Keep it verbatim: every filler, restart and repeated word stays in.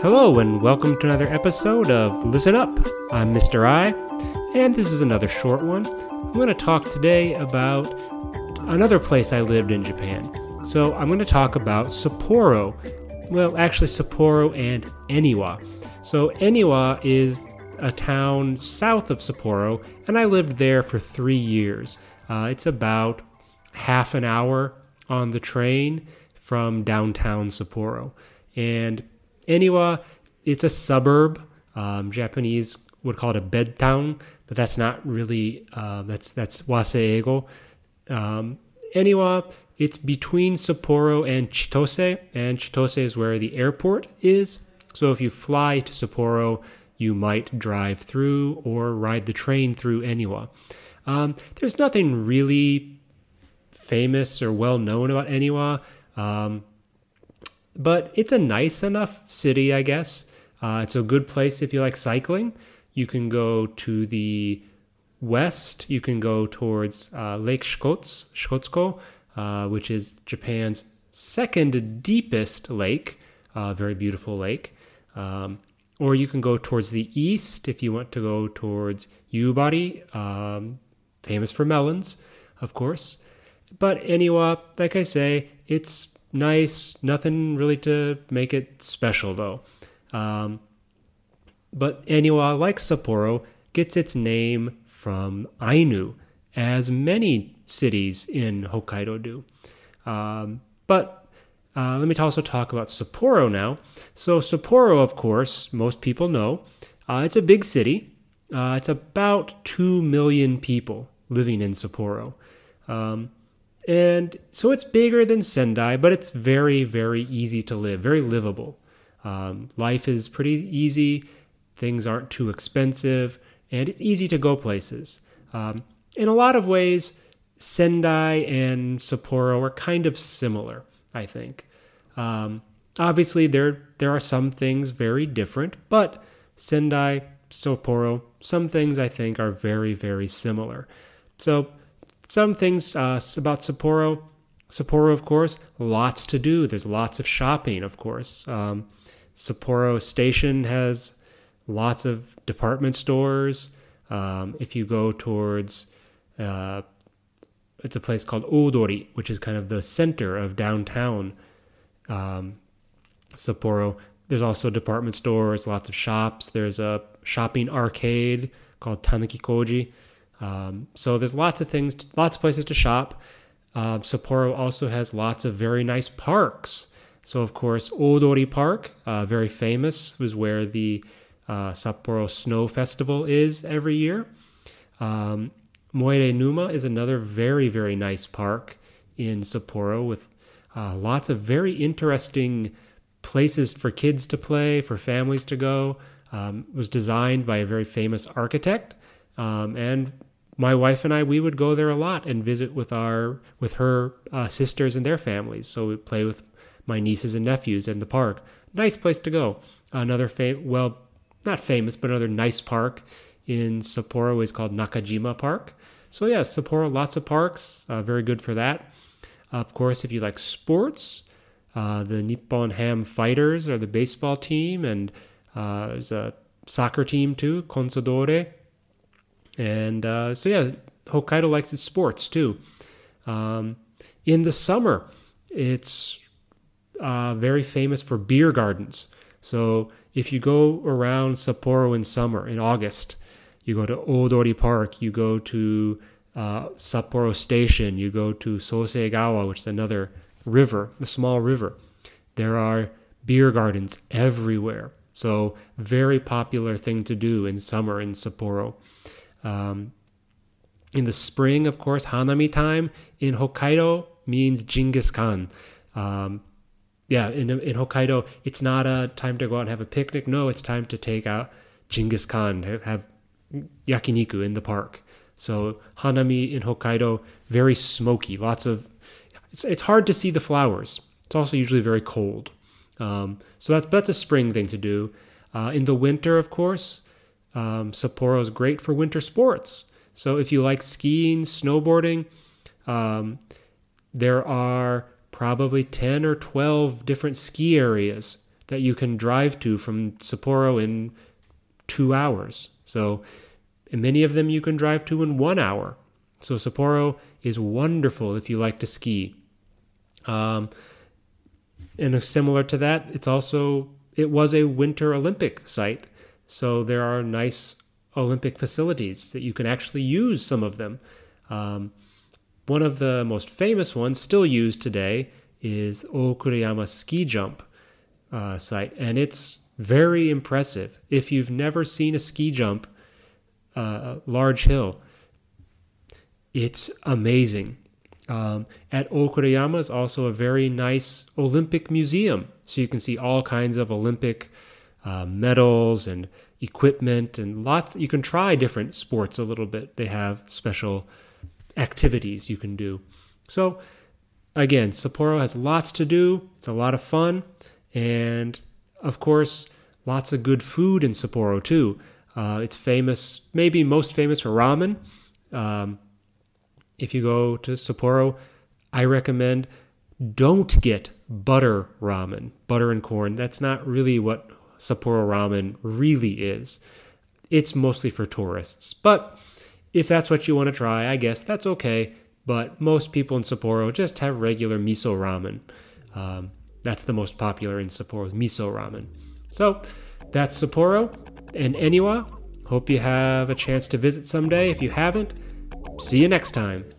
Hello and welcome to another episode of Listen Up. I'm Mister I, and this is another short one. I'm going to talk today about another place I lived in Japan. So I'm going to talk about Sapporo. Well, actually Sapporo and Eniwa. So Eniwa is a town south of Sapporo, and I lived there for three years. Uh, it's about half an hour on the train from downtown Sapporo. And Eniwa, it's a suburb. Um, Japanese would call it a bed town, but that's not really, uh, that's that's Waseego. Um, Eniwa, it's between Sapporo and Chitose, and Chitose is where the airport is. So if you fly to Sapporo, you might drive through or ride the train through Eniwa. Um, there's nothing really famous or well-known about Eniwa. Um, But it's a nice enough city, I guess. Uh, it's a good place if you like cycling. You can go to the west. You can go towards uh, Lake Shikotsu, Shikotsuko, uh, which is Japan's second deepest lake, a uh, very beautiful lake. Um, or you can go towards the east if you want to go towards Yubari, um, famous for melons, of course. But Eniwa, like I say, it's nice, nothing really to make it special though. Um, but Eniwa, like Sapporo, gets its name from Ainu, as many cities in Hokkaido do. Um, but uh, let me also talk about Sapporo now. So Sapporo, of course, most people know, uh, it's a big city. Uh, it's about two million people living in Sapporo. Um, And so it's bigger than Sendai, but it's very, very easy to live, very livable. Um, life is pretty easy. Things aren't too expensive, and it's easy to go places. Um, in a lot of ways, Sendai and Sapporo are kind of similar, I think. Um, obviously, there there are some things very different, but Sendai, Sapporo, some things I think are very, very similar. So some things uh, about Sapporo. Sapporo, of course, lots to do. There's lots of shopping, of course. Um, Sapporo Station has lots of department stores. Um, if you go towards, uh, it's a place called Odori, which is kind of the center of downtown um, Sapporo. There's also department stores, lots of shops. There's a shopping arcade called Tanukikoji. Um, so there's lots of things, lots of places to shop. Uh, Sapporo also has lots of very nice parks. So of course, Odori Park, uh, very famous, was where the uh, Sapporo Snow Festival is every year. Um, Moerenuma is another very, very nice park in Sapporo with uh, lots of very interesting places for kids to play, for families to go. Um, it was designed by a very famous architect. Um, and my wife and I, we would go there a lot and visit with our with her uh, sisters and their families. So we'd play with my nieces and nephews in the park. Nice place to go. Another, fam- well, not famous, but another nice park in Sapporo is called Nakajima Park. So yeah, Sapporo, lots of parks, uh, very good for that. Uh, of course, if you like sports, uh, the Nippon Ham Fighters are the baseball team, and uh, there's a soccer team too, Consadole. And uh, so, yeah, Hokkaido likes its sports, too. Um, in the summer, it's uh, very famous for beer gardens. So if you go around Sapporo in summer, in August, you go to Odori Park, you go to uh, Sapporo Station, you go to Soseigawa, which is another river, a small river. There are beer gardens everywhere. So very popular thing to do in summer in Sapporo. Um, in the spring, of course, hanami time in Hokkaido means jingis khan. Um, yeah, in, in Hokkaido, it's not a time to go out and have a picnic. No, it's time to take out jingis khan, have, have yakiniku in the park. So hanami in Hokkaido, very smoky, lots of, it's, it's hard to see the flowers. It's also usually very cold. Um, so that's, that's a spring thing to do. Uh, in the winter, of course, Um, Sapporo is great for winter sports. So if you like skiing, snowboarding, um, there are probably ten or twelve different ski areas that you can drive to from Sapporo in two hours. So many of them you can drive to in one hour. So Sapporo is wonderful if you like to ski. Um, and similar to that, it's also, it was a Winter Olympic site. So there are nice Olympic facilities that you can actually use some of them. Um, one of the most famous ones still used today is Okurayama Ski Jump uh, site. And it's very impressive. If you've never seen a ski jump, a uh, large hill, it's amazing. Um, at Okurayama is also a very nice Olympic museum. So you can see all kinds of Olympic uh, medals and equipment and lots. You can try different sports a little bit. They have special activities you can do. So again, Sapporo has lots to do. It's a lot of fun. And of course, lots of good food in Sapporo too. Uh, it's famous, maybe most famous for ramen. Um, if you go to Sapporo, I recommend don't get butter ramen, butter and corn. That's not really what Sapporo ramen really is. It's mostly for tourists. But if that's what you want to try, I guess that's okay. But most people in Sapporo just have regular miso ramen. Um, that's the most popular in Sapporo, miso ramen. So that's Sapporo and Eniwa. Hope you have a chance to visit someday if you haven't. See you next time.